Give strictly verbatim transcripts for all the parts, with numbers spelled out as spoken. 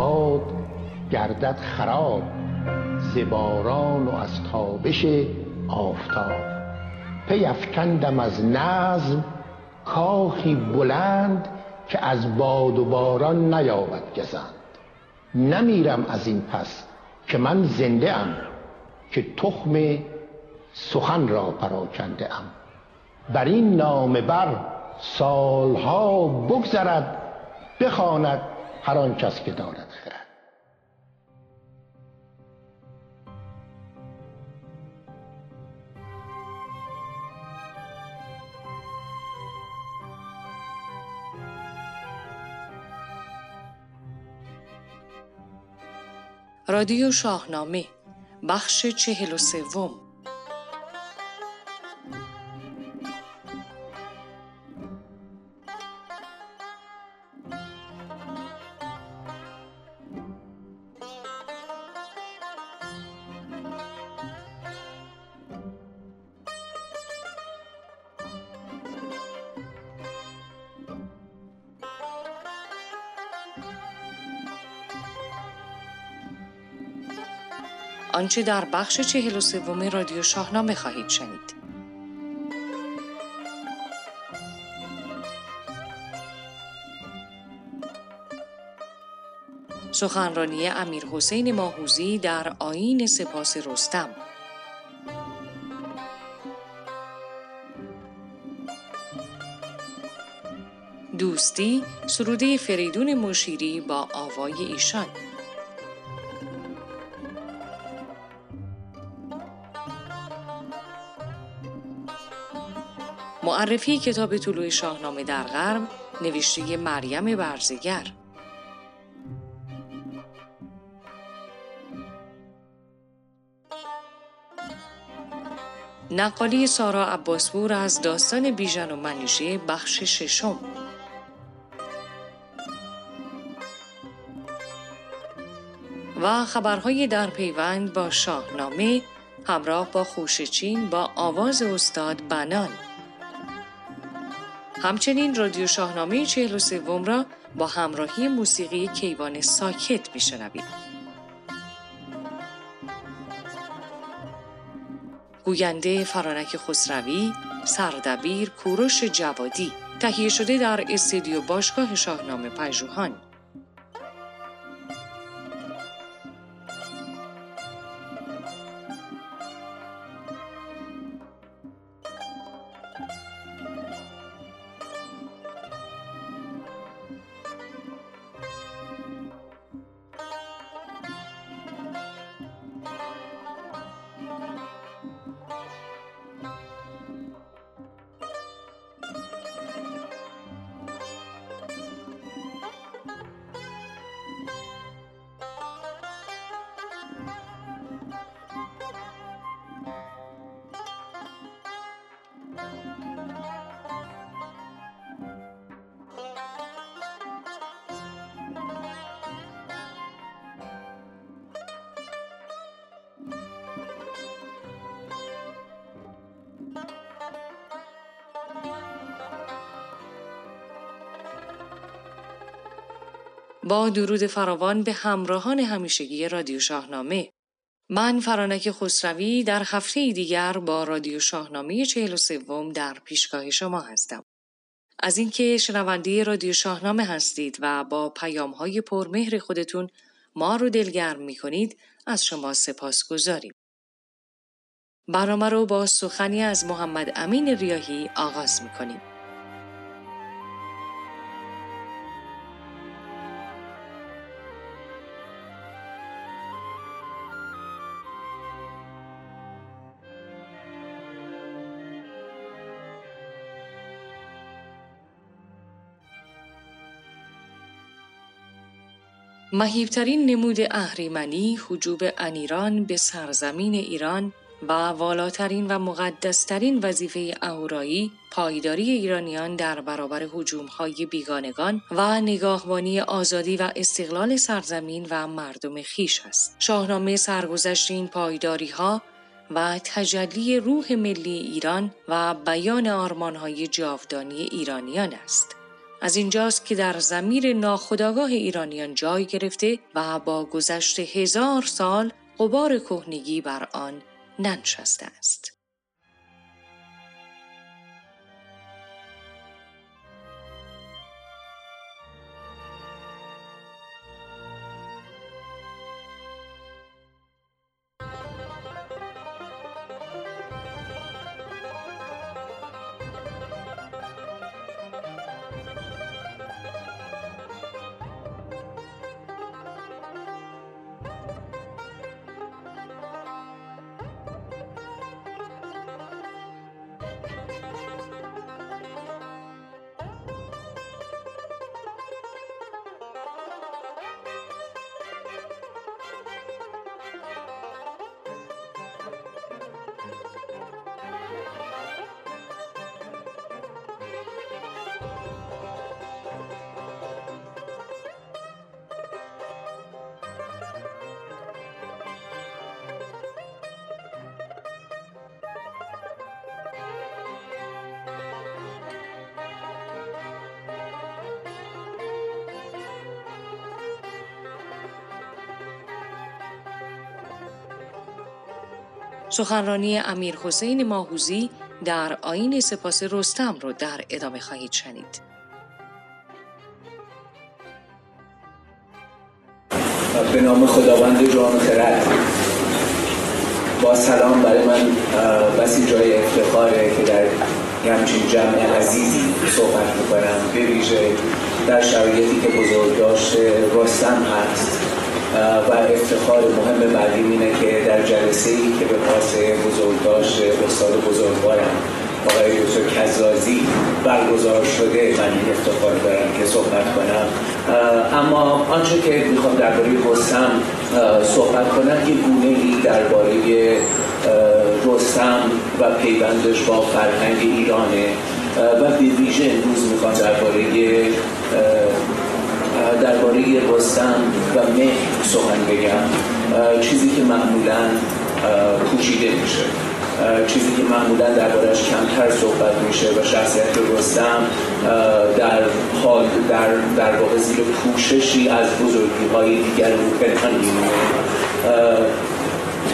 آباد گردد خراب ز باران و از تابش آفتاب. پیفکندم از نظم کاخی بلند که از باد و باران نیابد گزند. نمیرم از این پس که من زنده ام که تخم سخن را پراکنده ام. بر این نام بر سالها بگذرد بخواند هر آن کس که دارد خرد. رادیو شاهنامه بخش چهل و سوم. آنچه در بخش چهل و سوم رادیو شاهنامه خواهید شنید. سخنرانی امیرحسین ماحوزی در آیین سپاس رستم. دوستی سروده فریدون مشیری با آوای ایشان. معرفی کتاب طلوع شاهنامه در غرب نوشته مریم برزگر. نقالی سارا عباسپور از داستان بیژن و منیژه بخش ششم. و خبرهای در پیوند با شاهنامه همراه با خوشچین با آواز استاد بنان. همچنین رادیو شاهنامه چهل و سوم را با همراهی موسیقی کیوان ساکت می‌شنوید. گوینده فرانک خسروی، سردبیر کوروش جوادی، تهیه شده در استودیو باشگاه شاهنامه پژوهان. با درود فراوان به همراهان همیشگی رادیو شاهنامه. من فرانک خسروی در هفته دیگر با رادیو شاهنامه چهل و سوم در پیشگاه شما هستم. از اینکه شنونده رادیو شاهنامه هستید و با پیام‌های پرمهر خودتون ما رو دلگرم می‌کنید از شما سپاسگزاریم. برنامه رو با سخنی از محمد امین ریاحی آغاز می‌کنیم. مهیبترین نمود اهریمنی هجوم انیران به سرزمین ایران و والاترین و مقدسترین وظیفه اهورایی پایداری ایرانیان در برابر هجوم‌های بیگانگان و نگاهبانی آزادی و استقلال سرزمین و مردم خویش است. شاهنامه سرگذشت این پایداری‌ها و تجلی روح ملی ایران و بیان آرمان‌های جاودانی ایرانیان است. از اینجاست که در ضمیر ناخودآگاه ایرانیان جای گرفته و با گذشت هزار سال غبار کهنگی بر آن ننشسته است. سخنرانی امیرحسین ماحوزی در آیین سپاس رستم رو در ادامه خواهید شنید. به نام خداوند جان و خرد، با سلام. برای من بسی جای افتخاره که در همچین جمع عزیزی صحبت می‌کنم، به ویژه در شرایطی که بزرگ داشت رستم هست. و افتخار مهم بعدی اینه که در جلسه‌ای که به پاسه بزرگداشت استاد بزرگوارم آقای دکتر کزازی برگزار شده، من این افتخار دارم که صحبت کنم. اما آنچه که میخوام درباره رستم صحبت کنم یک گونه‌ای درباره رستم و پیوندش با فرهنگ ایرانه و به ویژه امروز میخوام درباره درباره رستم و مهر سخن بگم، چیزی که معمولاً پوشیده میشه، چیزی که معمولاً درباره‌اش کمتر صحبت میشه و شخصیت رستم در حال در در واقع زیر پوششی از بزرگی‌های دیگر رو پنهان میمونه.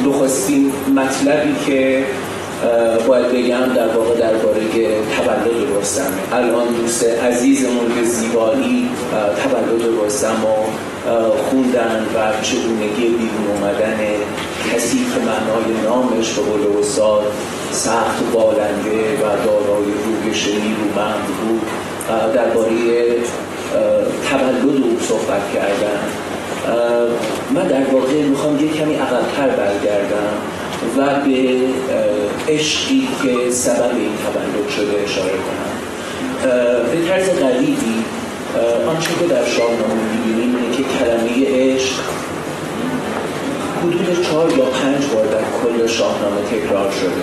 نخستین مطلبی که باید بگم در واقع درباره تولد رستم. الان دوست عزیزمون به زیبایی تولد رستم رو خوندن و چگونگی بیرون اومدن کثیف معنای نامش به قول استاد سخت بالنده و دارای رویش نیرومند بود، درباره تولد او صحبت کردن. من در واقع میخوام یک کمی عقب‌تر برگردم و به عشقی که سبب این تولد شده اشاره کنم. به طرز غریبی آنچه که در شاهنامه می‌بینیم اینه که کلمه عشق حدود چهار یا پنج بار در کل شاهنامه تکرار شده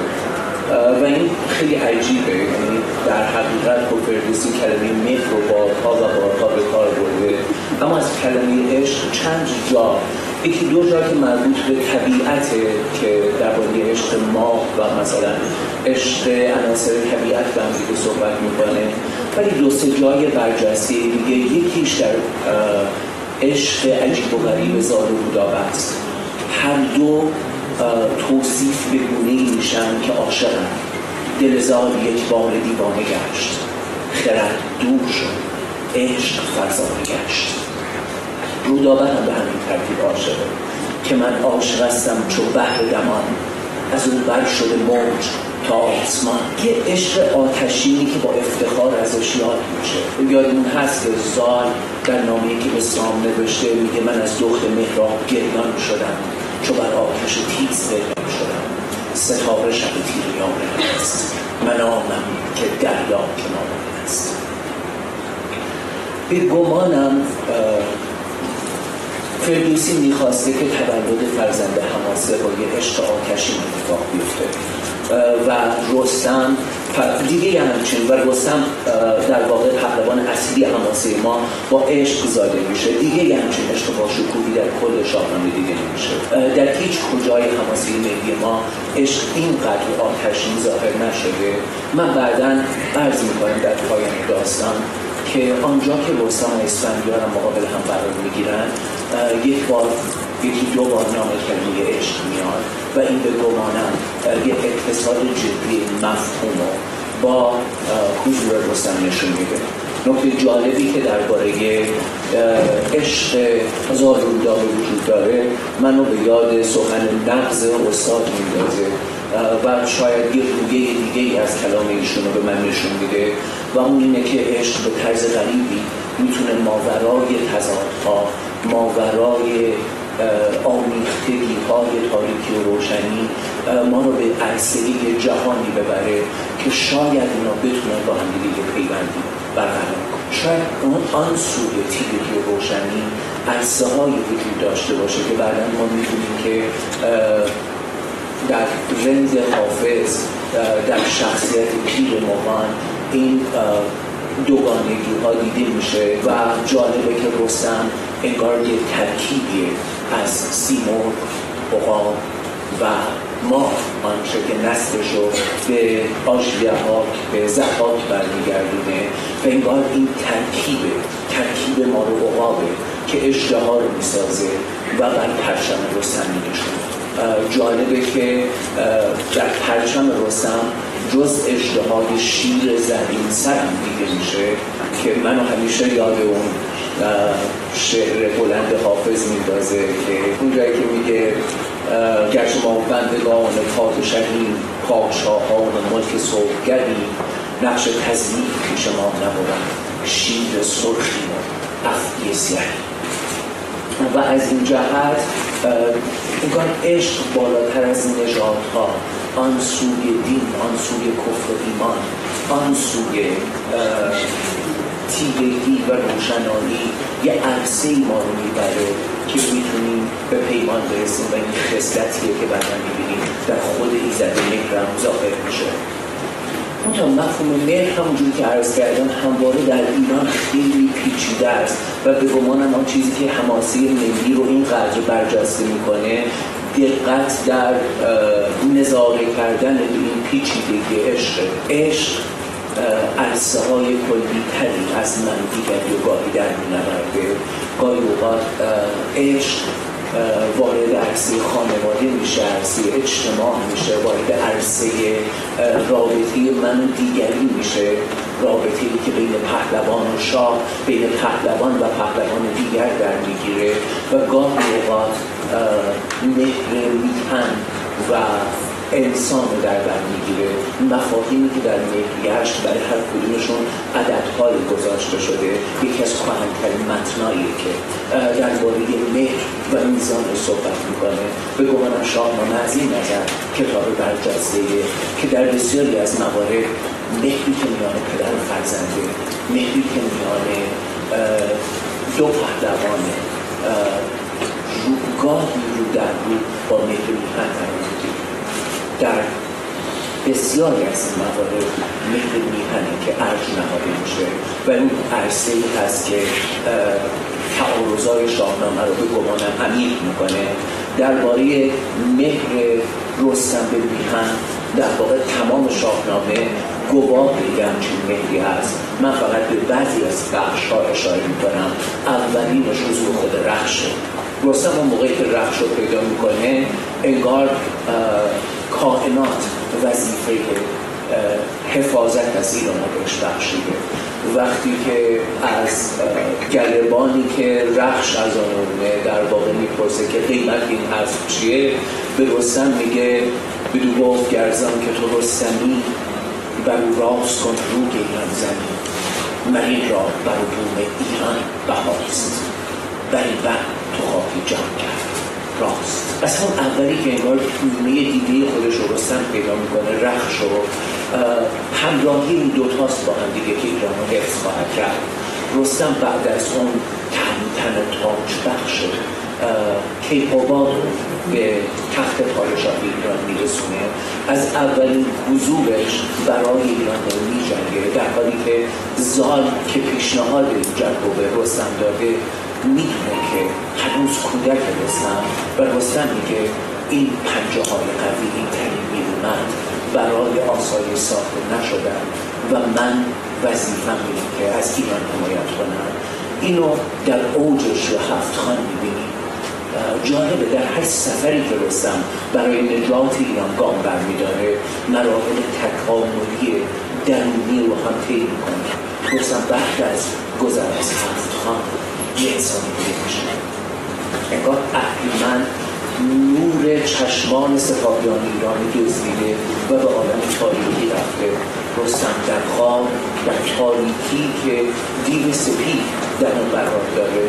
و این خیلی عجیبه. یعنی در حقیقت کوفردوسی کلمه مهر رو بارها و بارها به کار برده، اما از کلمه عشق چند جا، یکی دو جا که مربوط به طبیعته که در باره عشق ماه و مثلا عشق عناصر طبیعت و هم دیگه صحبت میکنه، ولی دو سه جای برجسته دیگه، یکیش در عشق عجیب و غریب زال و رودابه است. هر دو توصیف به گونه‌ای میشن که عاشقم. دل زال یک بار دیوانه گشت، خرد دور شد، عشق فرزانه گشت. رودابه هم به همین ترتیب عاشقه که من عاشق هستم چو بحر دمان، از اون بر شده موج تا آسمان. یه عشق آتشینی که با افتخار ازش یاد میشه. یادمون هست که زال در نامه‌ای که به سام نوشته میگه من از دخت مهراب گریان شدم چو بر آتش تیز گریان شدم، ستاره شب تیریان است، من آنم که دریا کنارم است. به گمانم فردوسی میخواسته که تولد فرزند حماسه با یه عشق آتشین اتفاق بیفته و رستم دیگه همچین و رستم در واقع پهلوان اصلی حماسه ما با عشق زاده میشه. دیگه همچین عشق با شکوهی در کل شاهنامه دیده نمیشه. در هیچ کجای حماسه ملی ما عشق اینقدر آتشین ظاهر نشده. من بعداً عرض میکنم در پایان داستان که آنجا که رستم و اسفندیار مقابل هم قرار میگیرن، یک بار یکی دو بار نام کلمه عشق میاد و این به گمانم یک اقتصاد جدی مفهوم با حضور رستم نشون میده. نکته جالبی که درباره عشق زالودا وجود داره منو به یاد سخن نغز استاد میندازه و شاید یه رویه دیگه از کلام ایشون رو به من نشون میده و اون اینه که عشق به طرز غریبی میتونه ماورای تضادها، ماورای آمیختگی های تاریکی و روشنی ما رو به عرصه‌ای جهانی ببره که شاید اونا بتونن با هم دیگه پیوندی برقرار کنن. شاید اون آن سوی تیرگی و روشنی عرصه هایی وجود داشته باشه که بعدا ما میتونیم که در رند حافظ، در شخصیت پیر مغان این دوگانگی ها دیده میشه و جالبه که رستم انگار یه ترکیبیه از سیمرغ، عقاب و ماه، آنچه که نسلش رو به آژیاک، به ضحاک برمیگردونه و انگار این ترکیبه، ترکیب ما رو عقابه که اژدها رو میسازه و بر پرچم رستم می‌نشونه. جالبه که در پرچم رستم جز اژدهای شیر زمین سرم دیده میشه که منو همیشه یاد اون شعر بلند حافظ میندازه که اونجایی که میگه گرچه ما بندگان پادشاهیم، پادشاهان ملک صبحگری، نقش تزیین پیش ما نبود، شیر سرخی و افعی سیاهی. و از این جهت اینگاه عشق بالاتر از نژادها، آن سوی دین، آن سوی کفر و ایمان، آن سوی تیرگی و روشنایی یه عرصه ما رو میبره که میتونیم به پیمان برسیم و این خصلتیه که بعدا میبینیم در خود ایزد مهرم ظاهر میشه. اونجا مفهوم مهر همونجوری که عرض کردم همواره در ایران خیلی پیچیده است و به گمانم آن چیزی که حماسه ملی رو اینقدر برجسته میکنه دقت در نظاره کردن به این پیچیدگی عشق. عشق عرصه های کلی تری از من دیگری و گاهی در مینورده، گاهی اوقات عشق وارد عرصه خانواده میشه، عرصه اجتماع میشه، وارد عرصه رابطه من و دیگری میشه، رابطه ای که بین پهلوان و شاه، بین پهلوان و پهلوان دیگر در میگیره و گاه اوقات مهر میهن و انسان رو در بر میگیره. مفاهیمی که در مهریه‌اش برای هر کدومشون عددهایی گذاشته شده یکی از کهن‌ترین متناییه که درباره مهر و میزان رو صحبت میکنه. به گمانم شاهنامه از این نظر کتاب برجسته‌ایه که در بسیاری از موارد مهری که میان پدر و فرزنده، مهری که میان دو پهلوانه، گاهی رو در رو با مهر میهن درمی‌گیره. در بسیاری از این موارد مهر میهنه که ارج نهاده میشه و این عرصه ای هست که تعارض‌های شاهنامه رو به گمانم عمیق میکنه. درباره مهر رستم به میهن در واقع تمام شاهنامه گواه یه همچین مهری هست. من فقط به بعضی از بخش‌ها اشاره میکنم. اولینش حضور خود رخشه. رستم اون موقعی که رخش رو پیدا میکنه انگار کائنات وظیفه حفاظت از ایران رو بهش بخشیده. وقتی که از گلبانی که رخش از آن اونه در واقع میپرسه که قیمت این حرف چیه، به رستم میگه بدو گفت گرزم که تو رستمی، برو راست کن رو گیرم زمین، مهی را برو بوم ایران بهاست، بری بر تو خواهی جان کرد راست. اصلا اولی که انگار تومه دیده خودش رو رستم پیدا میکنه رخش رو، همراهی این دوتاست با هم دیگه که ایران رو حفظ خواهد کرد. رستم بعد از اون تهمتن و تاج بخش کیقوباد رو به تخت پادشاهی ایران میرسونه. از اولین حضورش برای ایران رو میجنگه در حالی که زال که پیشنهاد جنگ به رستم داده میدونه که هنوز کودک رستم و رستم میگه این پنجه های قوی، این تنیمی اومد برای آسایش ساخته نشدن و من وظیفه‌م اینه که از ایران حمایت کنم. اینو در اوجش رو هفت خان می‌بینیم. جالبه در هر سفری که رستم برای نجات ایران گام برمی‌داره، مراحل تکاملی درونی رو هم طی می‌کنه. رستم بعد از گذر از هفت خان یه انسان دیگه میشه. انگار اهریمن نور چشمان سپاهیان ایرانی دزدیده و به عالم تاریکی رفته. رستم در خام در تاریکی که دیو سپید در اون قرار داره،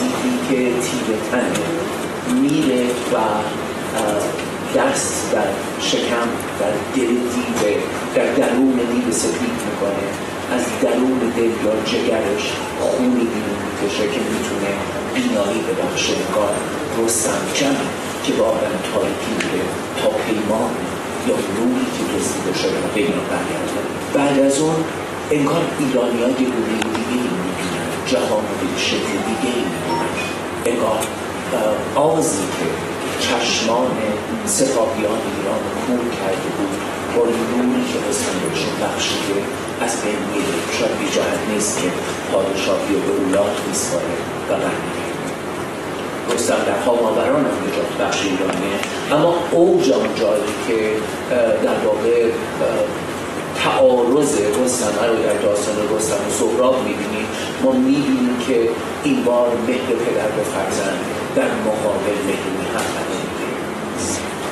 دیوی که تیره تنه میره و دست در شکم در دل دیو در درون دیو سپید میکنه، از درون دل یا جگرش خون بیرون میکشه که میتونه بینایی ببخشه. انگار رستم جمع که با آدم تاریکی میره تا پیمان یا نوری که رسیده شده به اینا برگرده. بعد از اون انگار ایرانی ها دیگه دیگه میبینن، جهان به شکل دیگه میبینن. انگار آزی که چشمان سپاهیان ایران کور کرده بود با نوری که رستم بهشون بخشیده از بین میره. شاید بی‌جهت نیست که پادشاهی و دولت میسپاره و برمیگرده. رستم در خواباوران هم نجات بخش ایرانه، اما اوج آنجایی که در واقع تعارض رستمه رو در داستان رستم و سهراب می‌بینیم. ما می‌بینیم که این بار مهر پدر به فرزند در مقابل مهر محمد.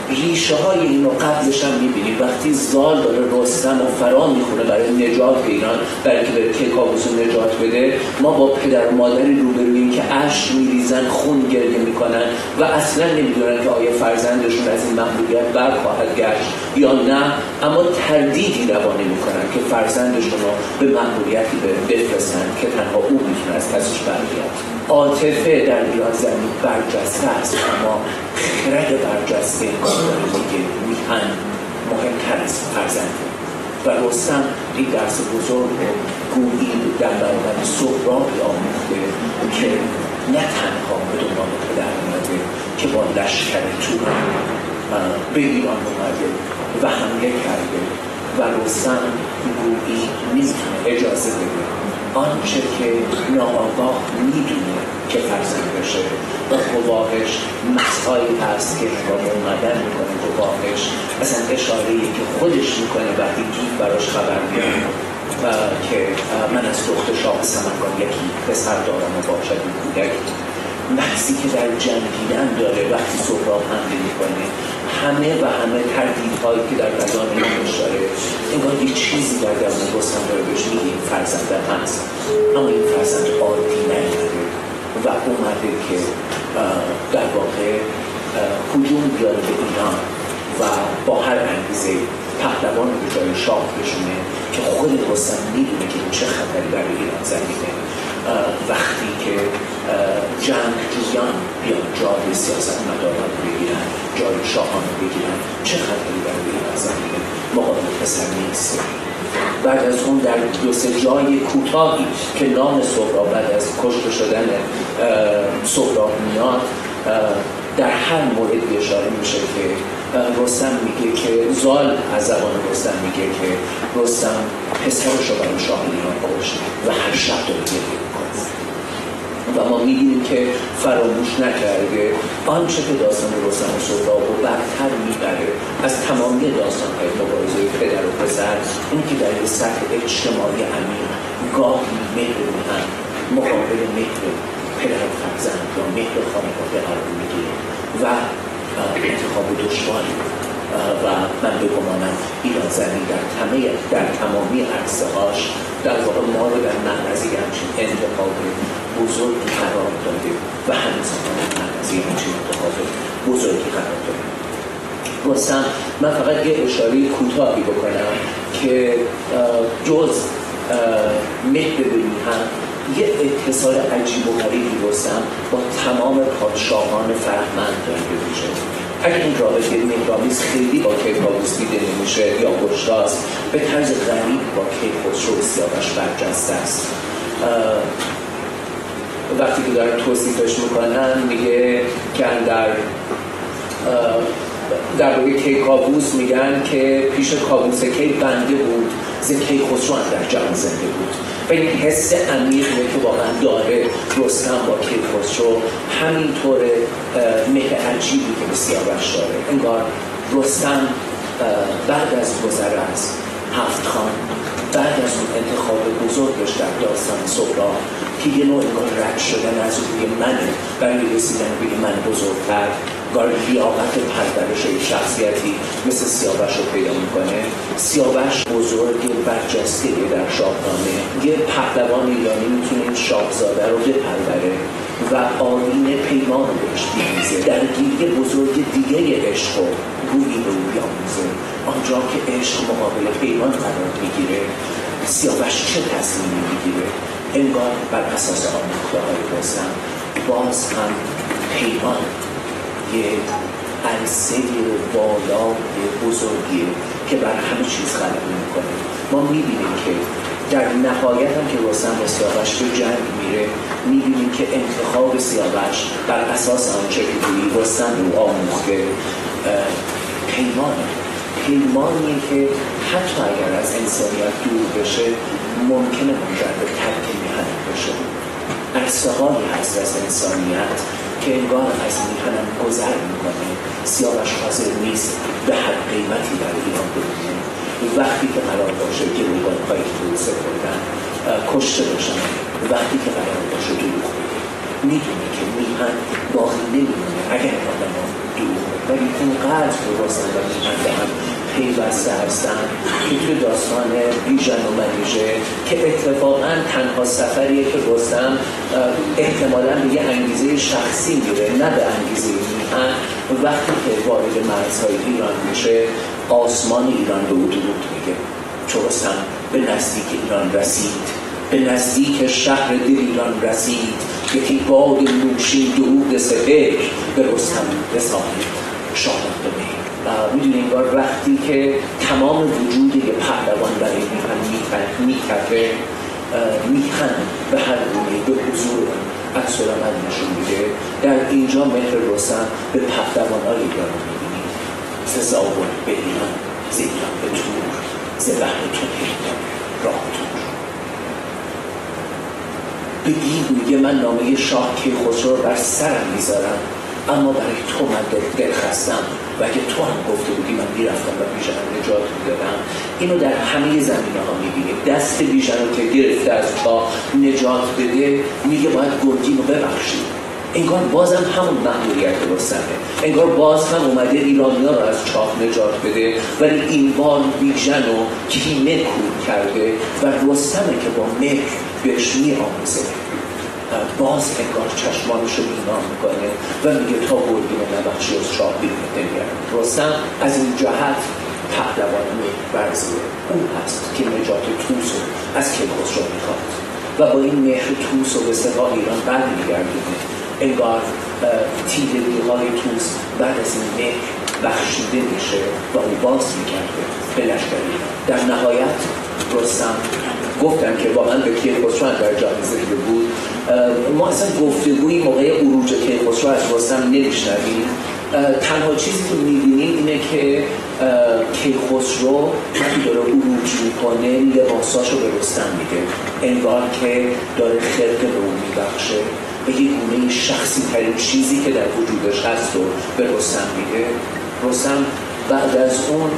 ریشه های اینو قبضش هم می‌بینیم وقتی زال داره رستم و فرا میخونه برای نجات ایران، برای که بره کیکاووس رو نجات بده. ما با پدر و مادری روبروییم که اشک میریزن، خون گریه میکنن و اصلا نمیدونن که آیا فرزندشون از این مملوکت برخواهد گشت یا نه، اما تردیدی روانه میکنن که فرزندشون رو به مملوکتی بفرستن که تنها او میتونه از پسش برگرده. عاطفه در ایران زمین برجسته است، اما خرد برجسته دیگه میهن مهمتر از فرزنده. و رستم این درس بزرگ گویی در برابر سهراب آموخته که نه تنها به دنبال پدر اومده که با لشکر تور به ایران اومده و حمله کرده و رستم گویی میتونه اجازه بده آنچه که ناآگاه میدونه که فرزند بشه و قواهش مسایی هست که با اومدن میکنه. قواهش اصلا اشاره‌ای که خودش میکنه وقتی گیف براش خبر میاد و که من از دخت شاه سمنگان یکی پسر دارم و باشد این کودک، محضی که در جنگیدن داره وقتی سهراب حمله میکنه، همه و همه تردیدهایی که در بدن اونش داره، انگار یه چیزی در درون رستم داره بهش میگه این فرزند هست، اما این فرزند عادی نیست و اومده که در واقع هجوم بیاره به ایران و با هر انگیزه پهلوان رو به جای شاه بشونه که خود رستم میدونه که چه خطری برای ایران زمینه. وقتی که جنگجویان بیان جای سیاستمداران رو بگیرن، جای شاهان رو بگیرن، چه خطری برای ایران زمینه، مقابل پسر نیست. بعد از اون در دو سه جای کوتاهی که نام سهراب بعد از کشته شدن سهراب میاد، در هر موردی اشاره میشه که رستم میگه که زال از زبان رستم میگه که رستم پسرش رو برای شاه ایران کشت و هر شب داره گریه میکنه. و ما می‌بینیم که فراموش نکرده آنچه که داستان رستم و سهراب رو برتر می‌بره از تمامی داستان‌های مبارزه پدر و پسر، این که در یه سطح اجتماعی عمیق گاهی مهر می‌کنه مقابل مهر پدر و فرزند یا مهر خانواده قرار می‌گیره و انتخاب دشمن و من به گمانم ایران زمین در تمامی در تمامی عرصه‌هاش در واقع ما رو در معرضی همچین انتخاب بزرگ قرار داده و هنوز همون معرضی همچین انتخاب بزرگ قرار داده. رستم من فقط یه اشاره کوتاهی بکنم که جز مهر به میهن یه اتصال عجیب و غریبی رستم با تمام پادشاهان فرهمند داشته باشه. اگر این رابطه مهرآمیز خیلی با کیکاووس دیده نمیشه یا گشتاس، به طرز غریب با کیخسرو سیاوش برجسته است. وقتی که دارن توصیفش میکنن میگه که اندر در روی کیکاووس میگن که پیش کاووس کی بنده بود، ز کیخسرو در جهان زنده بود. و این حس عمیقی که واقعا داره رستم با کیخسرو، همینطور مهر عجیبی که سیاوش داره، انگار رستم بعد از گذر از هفت خان، بعد از اون انتخاب بزرگش در داستان سهراب که یه نوع انگار رد شدن از روی منه برای رسیدن روی من بزرگتر، انگار لیاقت پرورش یک شخصیتی مثل سیاوش رو پیدا میکنه. سیاوش بزرگ برجسته در شاهنامه، یه پهلوان ایرانی میتونه این شاهزاده رو بپروره و آیین پیمان بهش میریزه. درگیری بزرگ دیگه عشق رو روی رو بیاموزه، آنجا که عشق مقابل پیمان قرار میگیره سیاوش چه تصمیمی میگیره؟ انگار بر اساس آموخته‌های رستم باز هم پیمان یه عرصه بالا بزرگیه که بر همه چیز غلبه میکنه. ما میبینیم که در نهایت هم که رستم با سیاوش به جنگ میره، میبینیم که انتخاب سیاوش بر اساس آنچه که توی رستم رو آموخته پیمانه، پیمانی که حتی اگر از انسانیت دور بشه ممکنه منجر به ترک میهن بشه. عرصه‌هایی هست از انسانیت که انگار از میهنم گذر میکنه، سیاوش حاضر نیست به هر قیمتی در ایران بمونه. وقتی که قرار باشه که گروگان‌های توسه کردن کشته باشن، وقتی که قرار باشه دروغ بگه، میدونه که میهن باقی نمیمونه اگر آدم ها دروغ بگه. ولی اینقدر رستم و میهن به هم پیوسته هستن که توی داستان بیژن و منیژه که اتفاقا تنها سفریه که رستم احتمالا به یه انگیزه شخصی میره نه به انگیزه میهن، وقتی که وارد مرزهای ایران میشه آسمان ایران رو درود میگه، چون رستم به نزدیک ایران رسید، به نزدیک شهر دل ایران رسید، یکی باد نوشین درود سپهر به رستم رسانید شاهنامه می. میدونه اینگار وقتی که تمام وجود یک پهلوان برای میهن میکفه، میهن به هر گونه به حضور عکس العمل نشون میده. در اینجا مهر رستم به پهلوان‌های ایران میبینید، ز زابل به ایران، ز ایران به تور، ز بحر تور ایران راه تور. به دیو میگه من نامه شاه کیخسرو بر سرم میذارم، اما برای تو من دلخستم و اگه تو هم گفته بودی من میرفتم و بیژن رو نجات میدادم. اینو در همه زمینه ها میبینیم، دست بیژن رو که گرفته از چاه نجات بده میگه باید گرگین رو ببخشید، انگار بازم همون مأموریت رستمه، انگار باز هم اومده ایرانی‌ها رو از چاه نجات بده، ولی این بار بیژن رو کینه کور کرده و رستمه که با مهر بهش میآموزه. باز انگار چشمانش رو اینا میکنه و میگه تا گرگین رو نبخشی از چاه بیرون نمیرم. رستم از این جهت پهلوان مهرورزیه، اون هست که نجات توس رو از کیخسرو میخواد و با این مهر توس رو به سپاه ایران برمیگردونه، انگار تیره‌های توس بعد از این مهر بخشیده میشه و اون باز میکرده به لشکر ایران. در نهایت رستم گفتن که واقعا به کیخسرو در جهان زنده بود. ما اصلا گفتگوی موقع عروج کیخسرو از رستم نمیشنویم، تنها چیزی که میبینیم اینه که کیخسرو وقتی داره عروج میکنه لباساشو به رستم میده، انگار که داره خرقه به اون میبخشه، به یه گونه شخصی ترین چیزی که در وجودش هست رو به رستم میده. رستم بعد از اون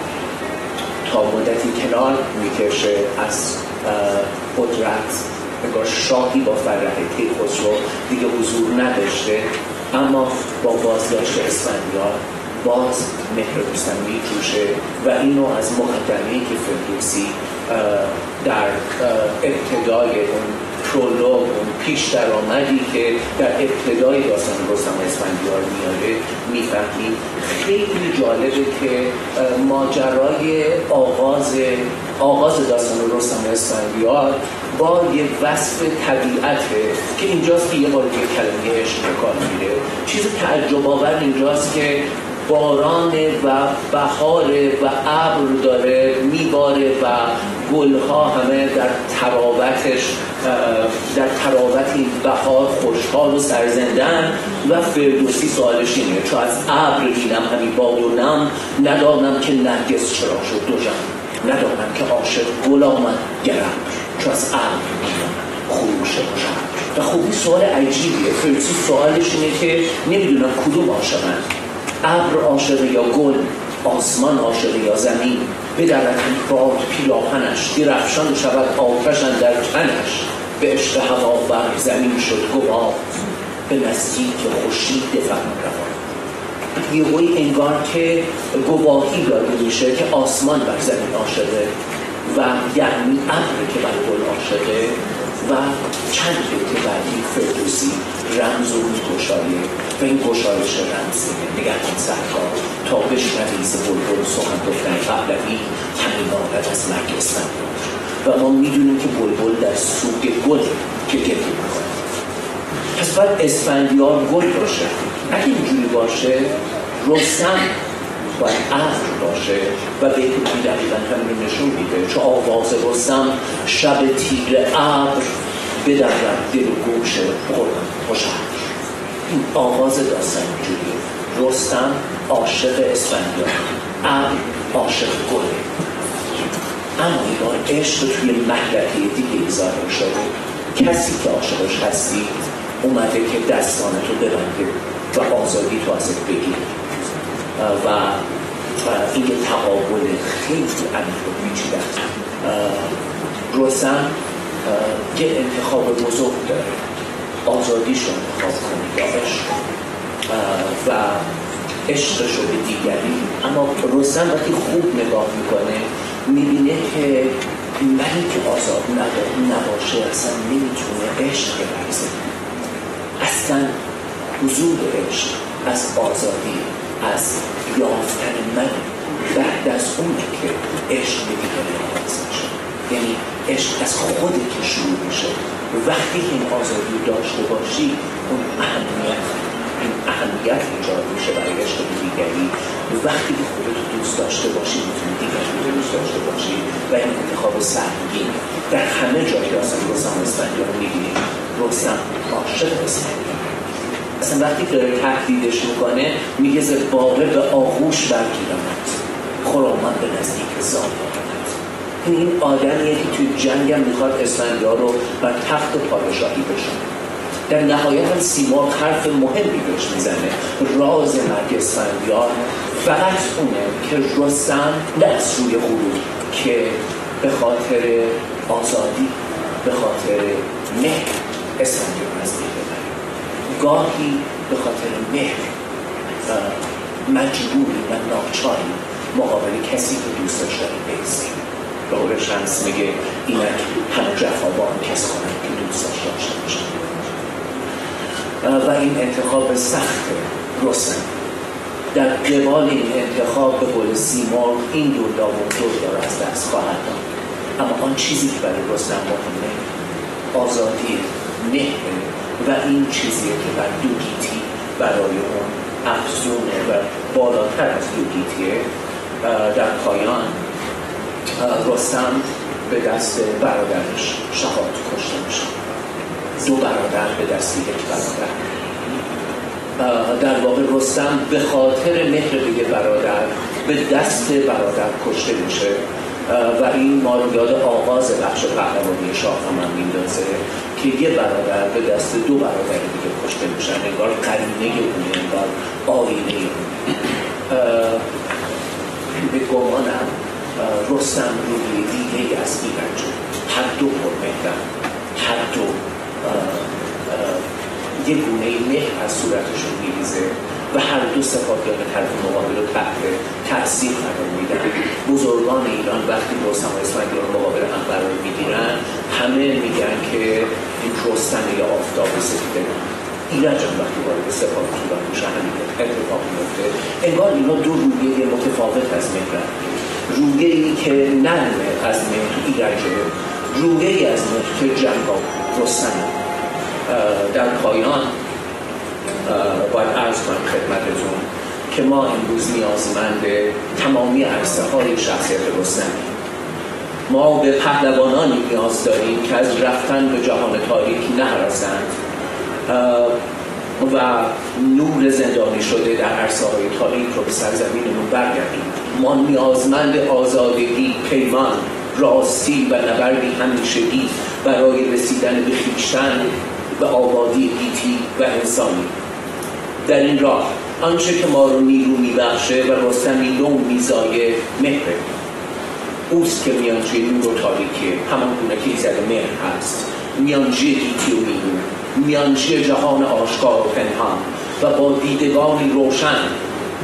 تا مدتی کنار میکشه از قدرت، انگار شاهی با فرهنگ کیخسرو دیگه حضور نداشته، اما با بازداشت اسفندیار باز مهر رستم میجوشه و اینو از مقدمه‌ای که فردوسی در ابتدای اون پرولوگ، اون پیش درآمدی که در ابتدای داستان رستم و اسفندیار میاره میفهمیم. خیلی جالبه که ماجرای آغاز آغاز داستان رستم و اسفندیار با یه وصف طبیعته که اینجاست که یه بار دیگه کلمه عشق به کار میره. چیز تعجب آور اینجاست که باران و بهار و ابر داره میباره و گلها همه در تراوتش در تراوتی بهار خوشحال و سرزندن و فردوسی سوالش اینه چون از ابر دیدم همین باد و نم، ندانم که نرگس چرا شد دو جم، ندانم که عاشق گل آمد گرم، چون از ابر دیدم خروش باشم. و خب این سوال عجیبیه، فردوسی سوالش اینه که نمیدونم کدوم عاشقم، ابر عاشق یا گل، آسمان عاشق یا زمین، بدرد باد پیراهنش، درفشان شود آتش اندر تنش، به عشق هوا بر زمین شد گواه، به نزدیک خورشید فرمان روان. یه گویی انگار که گواهی داده میشه که آسمان بر زمین عاشقه و یعنی ابر که بر گل عاشقه و چند بیت بعدی فردوسی رمز و گشایه و این گشایش رمزه نگهبان سرکار تا بشنوی ز بلبل سخن گفتن پهلوی، همین آمد از مرگ اسفند و ما میدونیم که بلبل در سوگ گل که گفت میکنه، پس باید اسفندیار گل باشه. اگه اینجوری باشه رستم باید عصر باشه و به این دقیقا همین نشون میده چه آواز رستم شب تیر ابر بدرد دل و گوش خورم خوشم. این آواز داستان اینجوریه، رستم عاشق اسفندیار، ابر عاشق گله، اما اینا عشق توی محلقی دیگه ایزاره شده. کسی که عاشقش هستی اومده که دستانتو ببنده و آزادی تو ازت بگیره و این تقابل خیلی عمیق رو میچیده. رستم یه انتخاب بزرگ داره، آزادیش رو انتخاب کنه دارش و عشقش رو به دیگری، اما رستم وقتی خوب نگاه میکنه میبینه که منی که آزاد نباشه اصلا نمیتونه عشق ببرزه، اصلا حضور عشق از آزادی از یافتن من بعد از اونه که عشق میدیدن آزاد میشه، یعنی عشق از خود که شروع میشه. وقتی که این آزادی داشته باشی اون اهمیت این اهمیت ایجاد میشه برای عشق دیگری. وقتی که خودتو دوست داشته باشی میتونی دیگری رو دوست داشته باشی و این انتخاب سهمگین در همه جایی داستان رستم اسفندیار میبینی، رستم عاشق اسفندیار اصلا وقتی که داره تهدیدش میکنه میگه ز باغ به آغوش برگیرمت خرامت به نزدیک زال آمدت. این آدمیه که توی جنگ هم میخواد اسفندیار رو بر تخت پادشاهی بشونه، در نهایت هم سیمرغ حرف مهمی بهش میزنه، راز مرگ اسفندیار فقط اونه که رستم نه از روی غرور که به خاطر آزادی به خاطر مهر اسفندیار نزدیک ببره، گاهی به خاطر مهر مجبوری و ناچاری مقابل کسی که دوست داشتن بیزی به قول شمس میگه اینک همه جفا با هم کس کنن که دوست داشتن بشن. و این انتخاب سخت رستم در قبال این انتخاب به قول سیمرغ این دنیا و دنیا را از دست خواهد داد، اما آن چیزی که برای رستم مهمه آزادی مهر و این چیزیه که بر دو گیتی برای اون افزونه و بالاتر از دو گیتیه. در پایان رستم به دست برادرش شهاد کشته میشه، دو برادر به دست یک برادر، در واقع رستم به خاطر مهر به یک برادر به دست برادر کشته میشه و این ما رو یاد آغاز بخش قهرمانی شاهنامه هم میندازه که یه برادر به دست دو برادر دیگه کشته میشن، انگار قرینه اونه، انگار آینه اونه. به گمانم رستم روی دیگه از ایرج هر دو پرمهرن، هر دو یه گونه مهر از صورتشون میریزه و هر دو سپاهیان طرف مقابل رو تحت تاثیر قرار میدن. بزرگان ایران وقتی رستم و اسفندیار مقابل هم قرار میگیرن همه میگن که این رستم یا آفتاب سفیده، ایرج هم وقتی وارد سپاه طولان میشه همین اتفاق میفته. انگار اینا دو رویه متفاوت از مهرن، رویه‌ای که نرمه از مهر ایرجه، رویه‌ای از مهر که جنگا رستم. در پایان باید عرض کنم خدمتتون که ما امروز نیازمند تمامی عرصه‌های شخصیت رستمیم. ما به پهلوانانی نیاز داریم که از رفتن به جهان تاریک نهراسند و نور زندانی شده در عرصه‌های تاریک رو به سرزمینمون برگردیم. ما نیازمند آزادگی، پیمان، راستی و نبردی همیشگی برای رسیدن به خویشتن، به آبادی گیتی و انسانی. در این راه آنچه که ما رو نیرو میبخشه و رستمی لون میزایه مهره اوست که میانجی نور و تاریکه، همانگونه که ایزد مهر هست، میانجی گیتی و نیرو، میانجی جهان آشکار و پنهان و با دیدگانی روشن،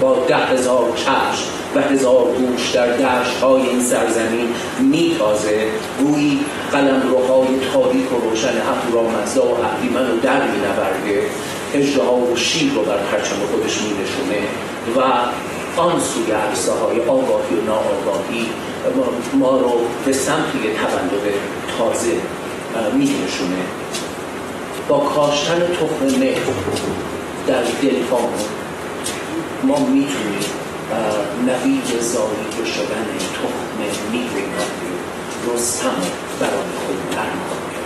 با ده هزار چشم و هزار گوش در دشت‌های این سرزمین میتازه، گویی قلمروهای تاریک و روشن اهورامزدا و اهریمن رو در مینورده، اژدها و شیر رو بر پرچم خودش مینشونه و آن سوی عرصه‌های آگاهی و ناآگاهی ما رو به سمت یه تولد تازه مینشونه. با کاشتن تخم مهر در دلفام ما میتونیم نوید زاریده شدن تخم میوه رستم برای خود برمانه.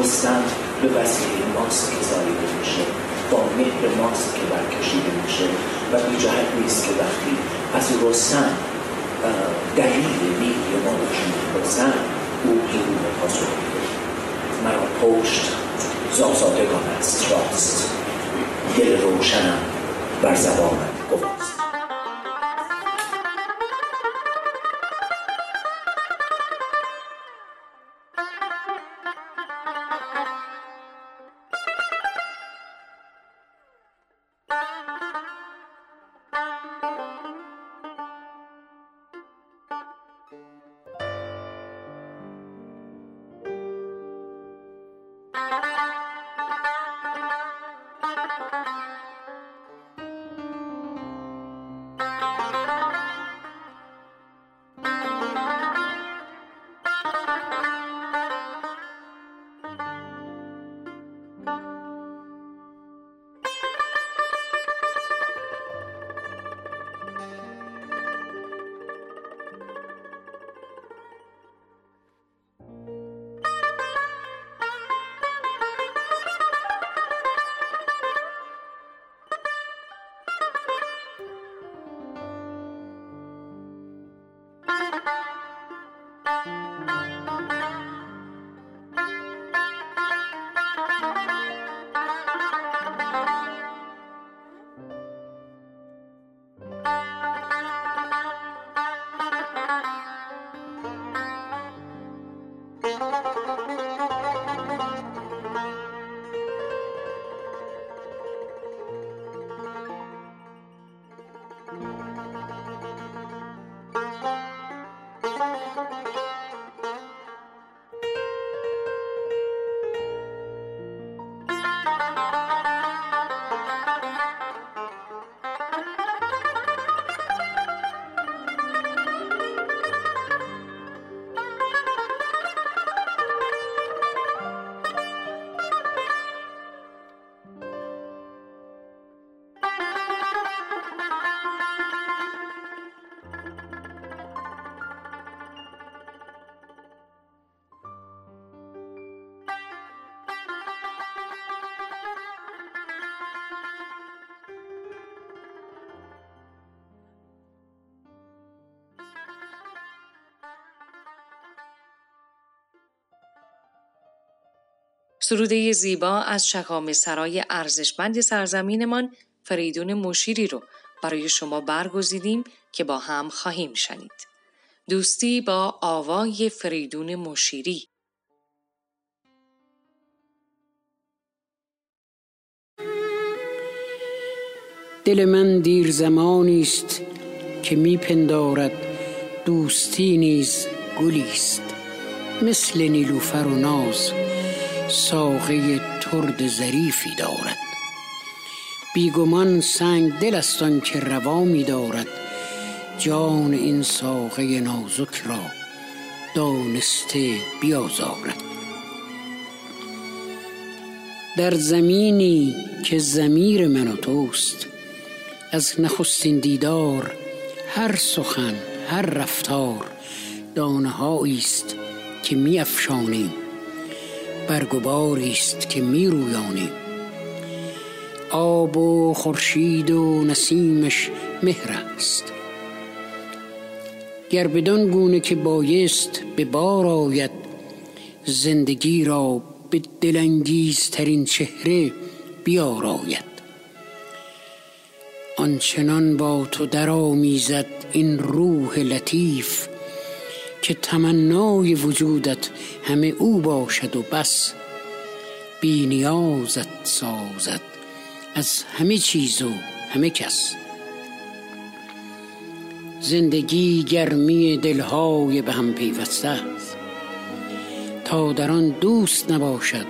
رستم به وسیله ماست که زاریده میشه، با مهر ماست که برکشیده میشه و بی جهت نیست که وقتی از رستم دلیل میوه ما بشید رستم او گیرون پاسو میده. مرا پشت زازادگان است راست، دل روشنم بر زبانم گواست. سروده زیبا از شاهنامه سرای ارزشمند سرزمینمان فریدون مشیری رو برای شما برگزیدیم که با هم خواهیم شنید. دوستی با آوای فریدون مشیری. دل من دیر زمانی است که میپندارد دوستی نیز گلی است، مثل نیلوفر و ناز ساقه ترد ظریفی دارد. بیگمان سنگ دل است آن که روا می دارد جان این ساقه نازک را دانسته بیازارد. در زمینی که ضمیر من و توست، از نخستین دیدار هر سخن هر رفتار دانه‌هایی است که می‌افشانیم، برگباری است که می‌رویانیم. آب و خورشید و نسیمش مهر است. گر بدان گونه که بایست به بار آید، زندگی را به دلانگیزترین چهره بیاراید. آنچنان با تو درآمیزد این روح لطیف، که تمنای وجودت همه او باشد و بس. بی نیازت سازد از همه چیز و همه کس. زندگی گرمی دلهای به هم پیوسته است، تا در آن دوست نباشد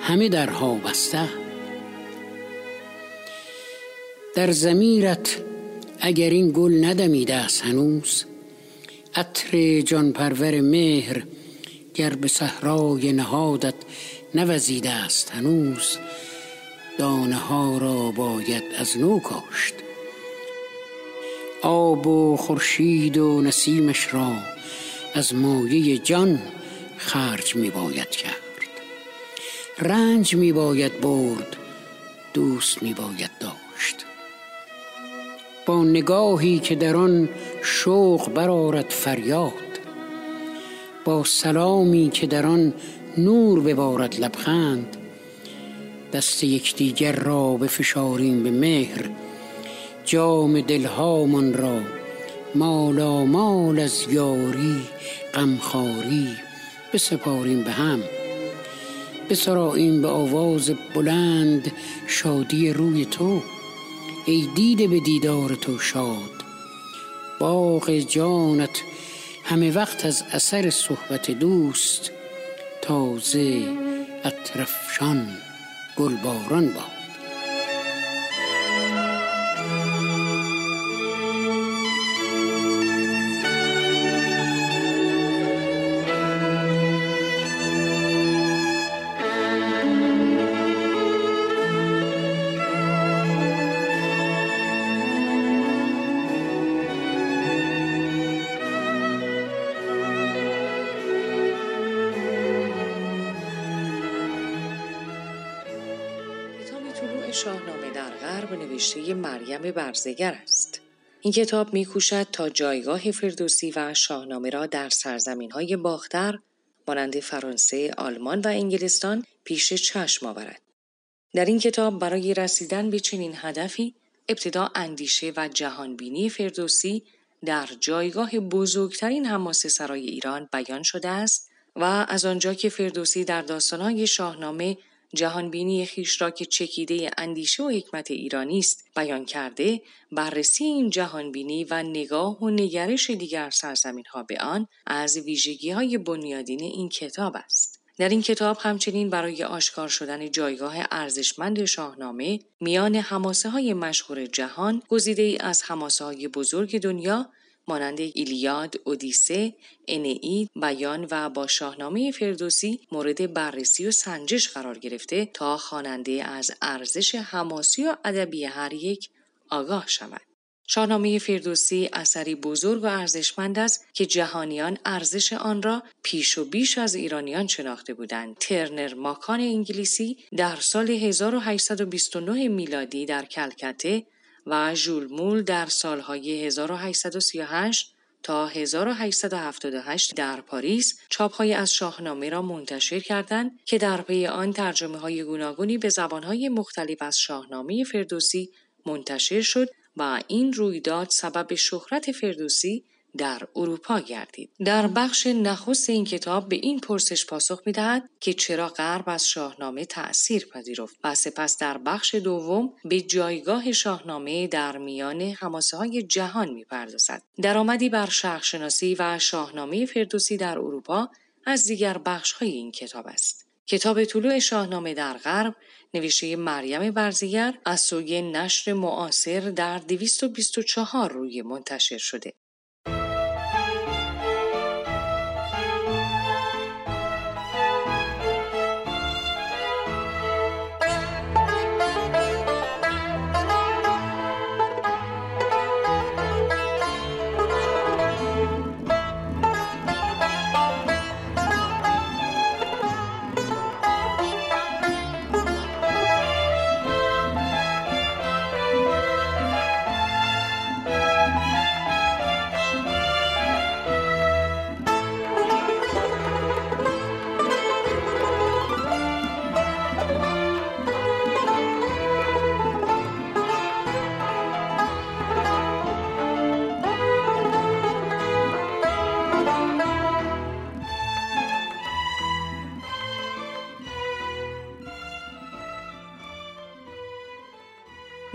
همه درها بسته. در ضمیرت اگر این گل ندمیده است هنوز، عطر جان پرور مهر گر به صحرای نهادت نوزیده است هنوز، دانه ها را باید از نو کاشت. آب و خورشید و نسیمش را از مایه جان خرج می باید کرد. رنج می باید برد، دوست می باید داشت. با نگاهی که در آن شوق برآرد فریاد، با سلامی که در آن نور ببارد لبخند، دست یکدیگر را بفشاریم به مهر، جام دلهامان را مالا مال از یاری غمخواری بسپاریم به هم. بسراییم به آواز بلند شادی روی تو، ای دیده به دیدار تو شاد. باغ جانت همه وقت از اثر صحبت دوست، تازه اطرفشان گلباران باد. شاهنامه در غرب نوشته مریم برزگر است. این کتاب می‌کوشد تا جایگاه فردوسی و شاهنامه را در سرزمین‌های باختر مانند فرانسه، آلمان و انگلستان پیش چشم آورد. در این کتاب برای رسیدن به چنین هدفی ابتدا اندیشه و جهانبینی فردوسی در جایگاه بزرگترین حماسه سرای ایران بیان شده است و از آنجا که فردوسی در داستان‌های شاهنامه جهانبینی خویش را که چکیده اندیشه و حکمت ایرانی است بیان کرده، بررسی این جهانبینی و نگاه و نگرش دیگر سرزمین‌ها به آن از ویژگی‌های بنیادین این کتاب است. در این کتاب همچنین برای آشکار شدن جایگاه ارزشمند شاهنامه میان حماسه‌های مشهور جهان، گزیده‌ای از حماسه‌های بزرگ دنیا مانند ایلیاد، اودیسه، انئید، بیان و با شاهنامه فردوسی مورد بررسی و سنجش قرار گرفته تا خواننده از ارزش حماسی و ادبی هر یک آگاه شود. شاهنامه فردوسی اثری بزرگ و ارزشمند است که جهانیان ارزش آن را پیش و بیش از ایرانیان شناخته بودند. ترنر ماکان انگلیسی در سال هزار و هشتصد و بیست و نه میلادی در کلکته و ژول مول در سالهای هزار و هشتصد و سی و هشت تا هزار و هشتصد و هفتاد و هشت در پاریس چاپ‌هایی از شاهنامه را منتشر کردند که در پی آن ترجمه‌های گوناگونی به زبان‌های مختلف از شاهنامه فردوسی منتشر شد و این رویداد سبب شهرت فردوسی در اروپا گردید. در بخش نخست این کتاب به این پرسش پاسخ می‌دهد که چرا غرب از شاهنامه تأثیر پذیرفت و سپس در بخش دوم به جایگاه شاهنامه در میان حماسه‌های جهان می‌پردازد. درآمدی بر شرق‌شناسی و شاهنامه فردوسی در اروپا از دیگر بخش‌های این کتاب است. کتاب طلوع شاهنامه در غرب نوشته مریم برزگر از سوی نشر معاصر در دویست و بیست و چهار روی منتشر شده.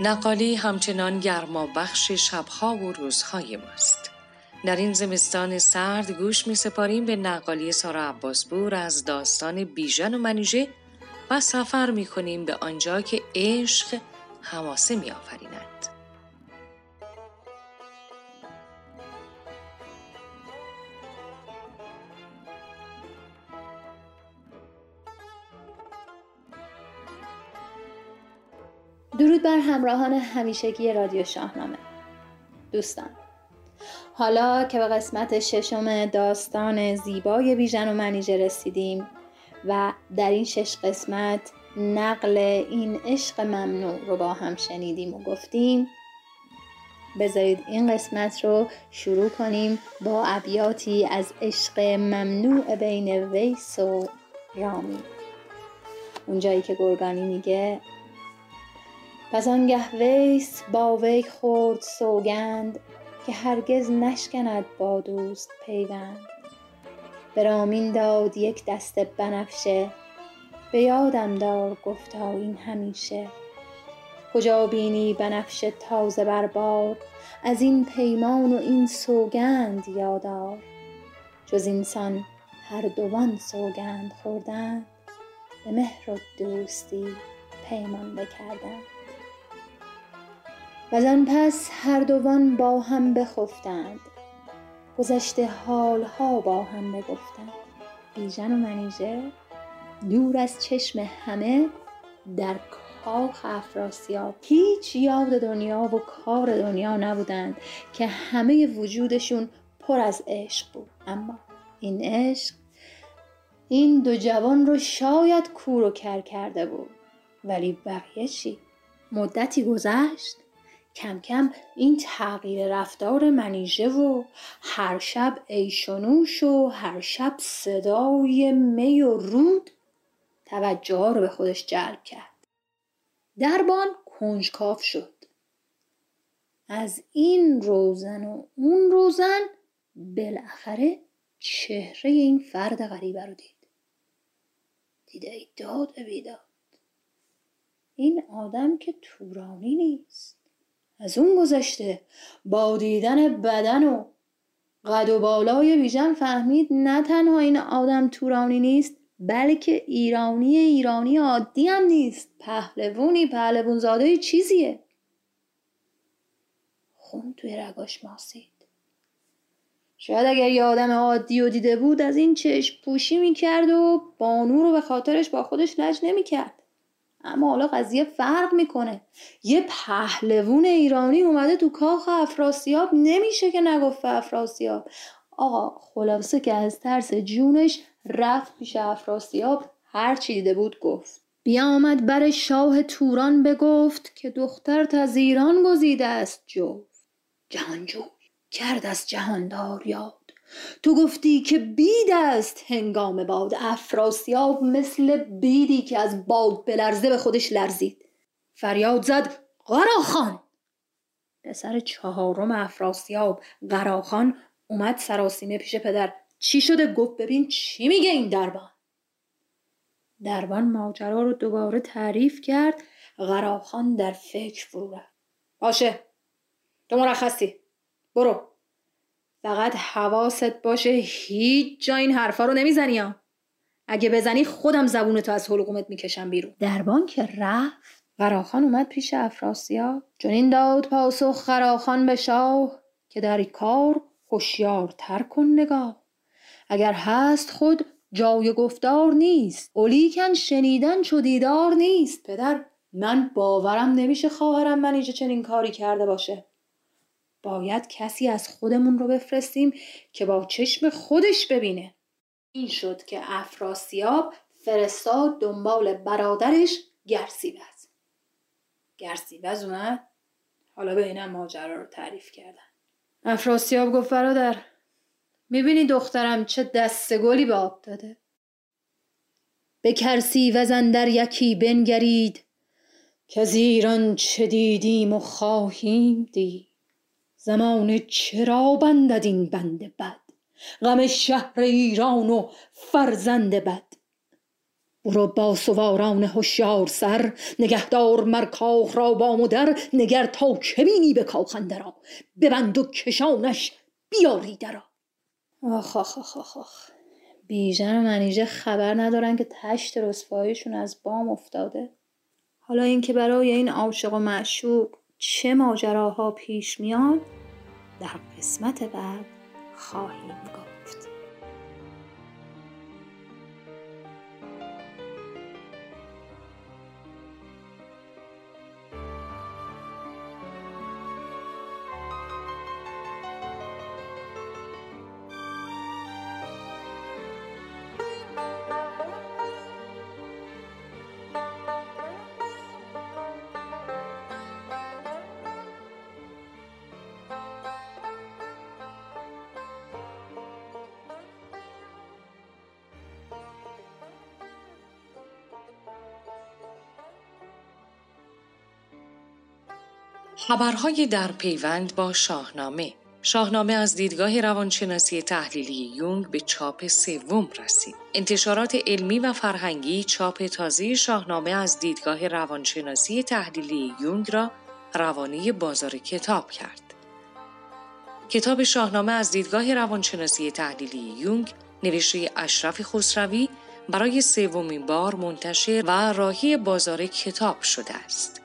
نقالی همچنان گرما بخش شبها و روزهای ماست. در این زمستان سرد گوش می سپاریم به نقالی سارا عباسپور از داستان بیژن و منیژه و سفر می کنیم به آنجا که عشق حماسه می آفریند. درود بر همراهان همیشگی رادیو شاهنامه. دوستان، حالا که به قسمت ششم داستان زیبای بیژن و منیژه رسیدیم و در این شش قسمت نقل این عشق ممنوع رو با هم شنیدیم و گفتیم، بذارید این قسمت رو شروع کنیم با ابیاتی از عشق ممنوع بین ویس و رامی. اونجایی که گرگانی میگه: پس آنگه ویس با وی خورد سوگند، که هرگز نشکند با دوست پیوند. به رامین داد یک دسته بنفشه، به یادم دار گفتا این همیشه. کجا بینی بنفشه تازه بر بار، از این پیمان و این سوگند یادار. جز اینسان هر دوان سوگند خوردند، به مهر و دوستی پیمان بکردند. و زن پس هر دوان با هم بخفتند، گذشته حالها با هم بگفتند. بیژن و منیژه دور از چشم همه در کاخ افراسیاب، هیچ یاد دنیا و کار دنیا نبودند که همه وجودشون پر از عشق بود. اما این عشق این دو جوان رو شاید کور و کر کرده بود. ولی بقیه چی؟ مدتی گذشت، کم کم این تغییر رفتار منیژه و هر شب عیش و نوش و هر شب صدای می و رود توجه ها رو به خودش جلب کرد. دربان کنجکاو شد. از این روزن و اون روزن بالاخره چهره این فرد غریبه رو دید. دیده ای داد بیداد، این آدم که تورانی نیست. از اون گذشته با دیدن بدن و قد و بالای بیژن فهمید نه تنها این آدم تورانی نیست، بلکه ایرانی ایرانی عادی هم نیست، پهلوانی پهلوان زاده چیزیه. خون توی رگاش ماسید. شاید اگر یه آدم عادی رو دیده بود از این چشم پوشی میکرد و بانو رو به خاطرش با خودش لج نمیکرد. اما حالا قضیه فرق میکنه. یه پهلوون ایرانی اومده تو کاخ افراسیاب، نمیشه که نگفت افراسیاب. آقا خلاصه که از ترس جونش رفت پیش افراسیاب، هر چی دیده بود گفت. بیا آمد بر شاه توران بگفت، که دخترت از ایران گزیده است جو. جهانجوی کرد از جهاندار یاد، تو گفتی که بید است هنگام باد. افراسیاب مثل بیدی که از باد بلرزه به خودش لرزید. فریاد زد: قراخان! پسر چهارم افراسیاب قراخان اومد سراسیمه پیش پدر. چی شده؟ گفت ببین چی میگه این دربان. دربان ماجرا رو دوباره تعریف کرد. قراخان در فکر فرو رفت. باشه، تو مرخصی، برو. فقط حواست باشه هیچ جا این حرفا رو نمیزنی ها. اگه بزنی خودم زبونتو از حلقومت میکشم بیرون. دربان که رفت، قراخان اومد پیش افراسیاب. چنین داد پاسخ قراخان به شاه، که در کار هوشیارتر کن نگاه. اگر هست خود جای گفتار نیست، اولیکن شنیدن چو دیدار نیست. پدر، من باورم نمیشه خواهرم منیژه چنین کاری کرده باشه. باید کسی از خودمون رو بفرستیم که با چشم خودش ببینه. این شد که افراسیاب فرستاد دنبال برادرش گرسیوز. گرسیوز اومد. حالا به اینم ماجرا رو تعریف کردن. افراسیاب گفت: برادر، میبینی دخترم چه دست گلی به آب داده؟ به گرسیوز اندر یکی بنگرید، که از ایران چه دیدیم و خواهیم دید. زمان چرا بندد این بند بد، غم شهر ایران و فرزند بد. برو با سواران هوشیار سر، نگهدار مرکاخ را با مدر. نگر تا که بینی به کاخ اندرا، ببند و کشانش بیاری درا. آخ آخ آخ آخ آخ. بیژن و منیژه خبر ندارن که تشت رسواییشون از بام افتاده. حالا این که برای این عاشق و معشوق چه ماجراها پیش میان در قسمت بعد خواهیم گفت. خبرهای در پیوند با شاهنامه. شاهنامه از دیدگاه روانشناسی تحلیلی یونگ به چاپ سوم رسید. انتشارات علمی و فرهنگی چاپ تازه شاهنامه از دیدگاه روانشناسی تحلیلی یونگ را روانه بازار کتاب کرد. کتاب شاهنامه از دیدگاه روانشناسی تحلیلی یونگ نوشته اشرف خسروی برای سومین بار منتشر و راهی بازار کتاب شده است.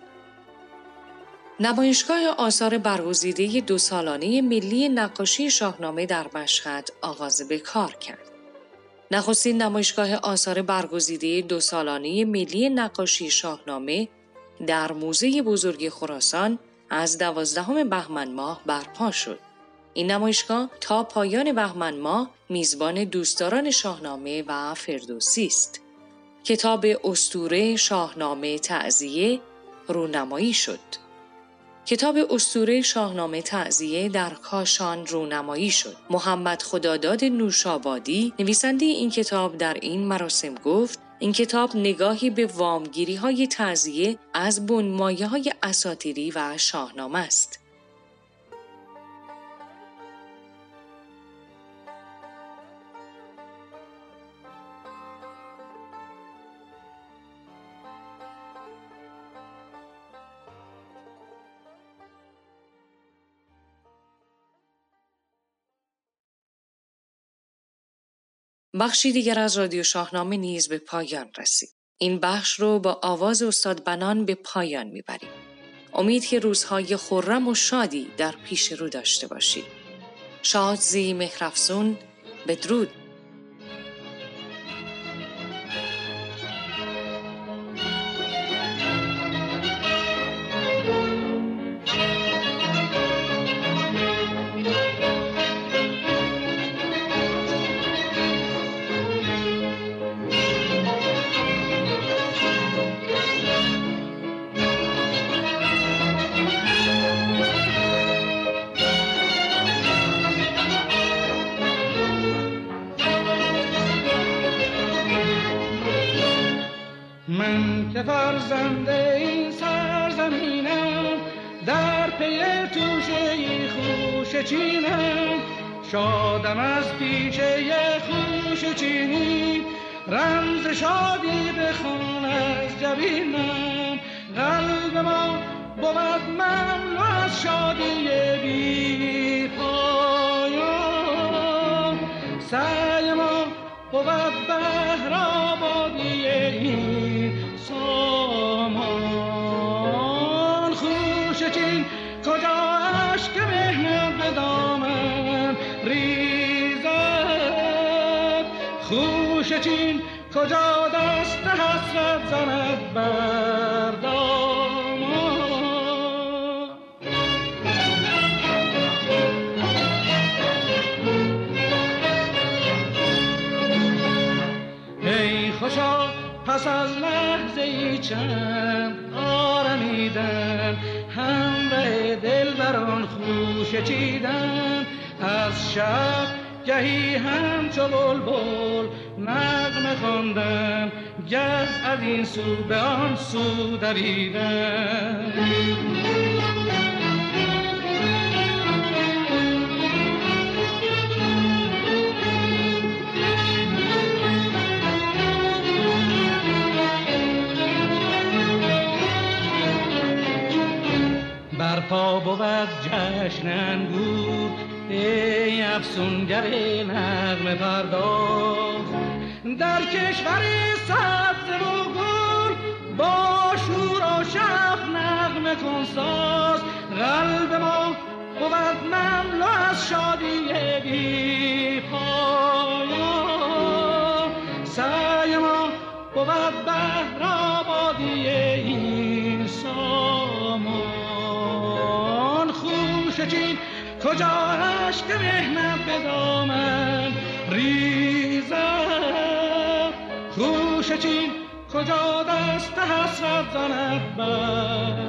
نمایشگاه آثار برگزیده دو سالانه ملی نقاشی شاهنامه در مشهد آغاز به کار کرد. نخستین نمایشگاه آثار برگزیده دو سالانه ملی نقاشی شاهنامه در موزه بزرگ خراسان از دوازدهم بهمن ماه برپا شد. این نمایشگاه تا پایان بهمن ماه میزبان دوستداران شاهنامه و فردوسی است. کتاب اسطوره شاهنامه تعزیه رونمایی شد. کتاب اسطوره شاهنامه تعزیه در کاشان رونمایی شد. محمد خداداد نوشابادی نویسنده این کتاب در این مراسم گفت این کتاب نگاهی به وامگیری های تعزیه از بنمایه های اساطیری و شاهنامه است. بخشی دیگر از رادیو شاهنامه نیز به پایان رسید. این بخش رو با آواز استاد بنان به پایان میبریم. امید که روزهای خرم و شادی در پیش رو داشته باشید. شاد زی مهرفزون، بدرود. شادم از پیچه ی خوش چینی، رمز شادی بخون از جبینم. قلب ما بود مملو از شادی بی پایان، سعی ما بود بهر آبادی این سامان. خوش چین کجا اشک مهنت به دامن ریزد، خوش چین کجا دست حسرت زند بر دامان. ای خوشا پس از لحظه ای چند آرمیدن، همراه دلبران خوشه چیدن. از شب گهی همچو بلبل نغمه خواندن، گه از این سو به آن سو دویدن. بود جشن انگور، ای افسونگر نغمه پرداز. در کشور سبز و گل با شور و شوق نغمه کن ساز. قلب ما بود مملو از شادی بی پایان، سعی ما بود بهر آبادی این سامان. خوش چین کجا عشق مهنت به دامن ریزد، خوش چین کجا دست حسرت زند بر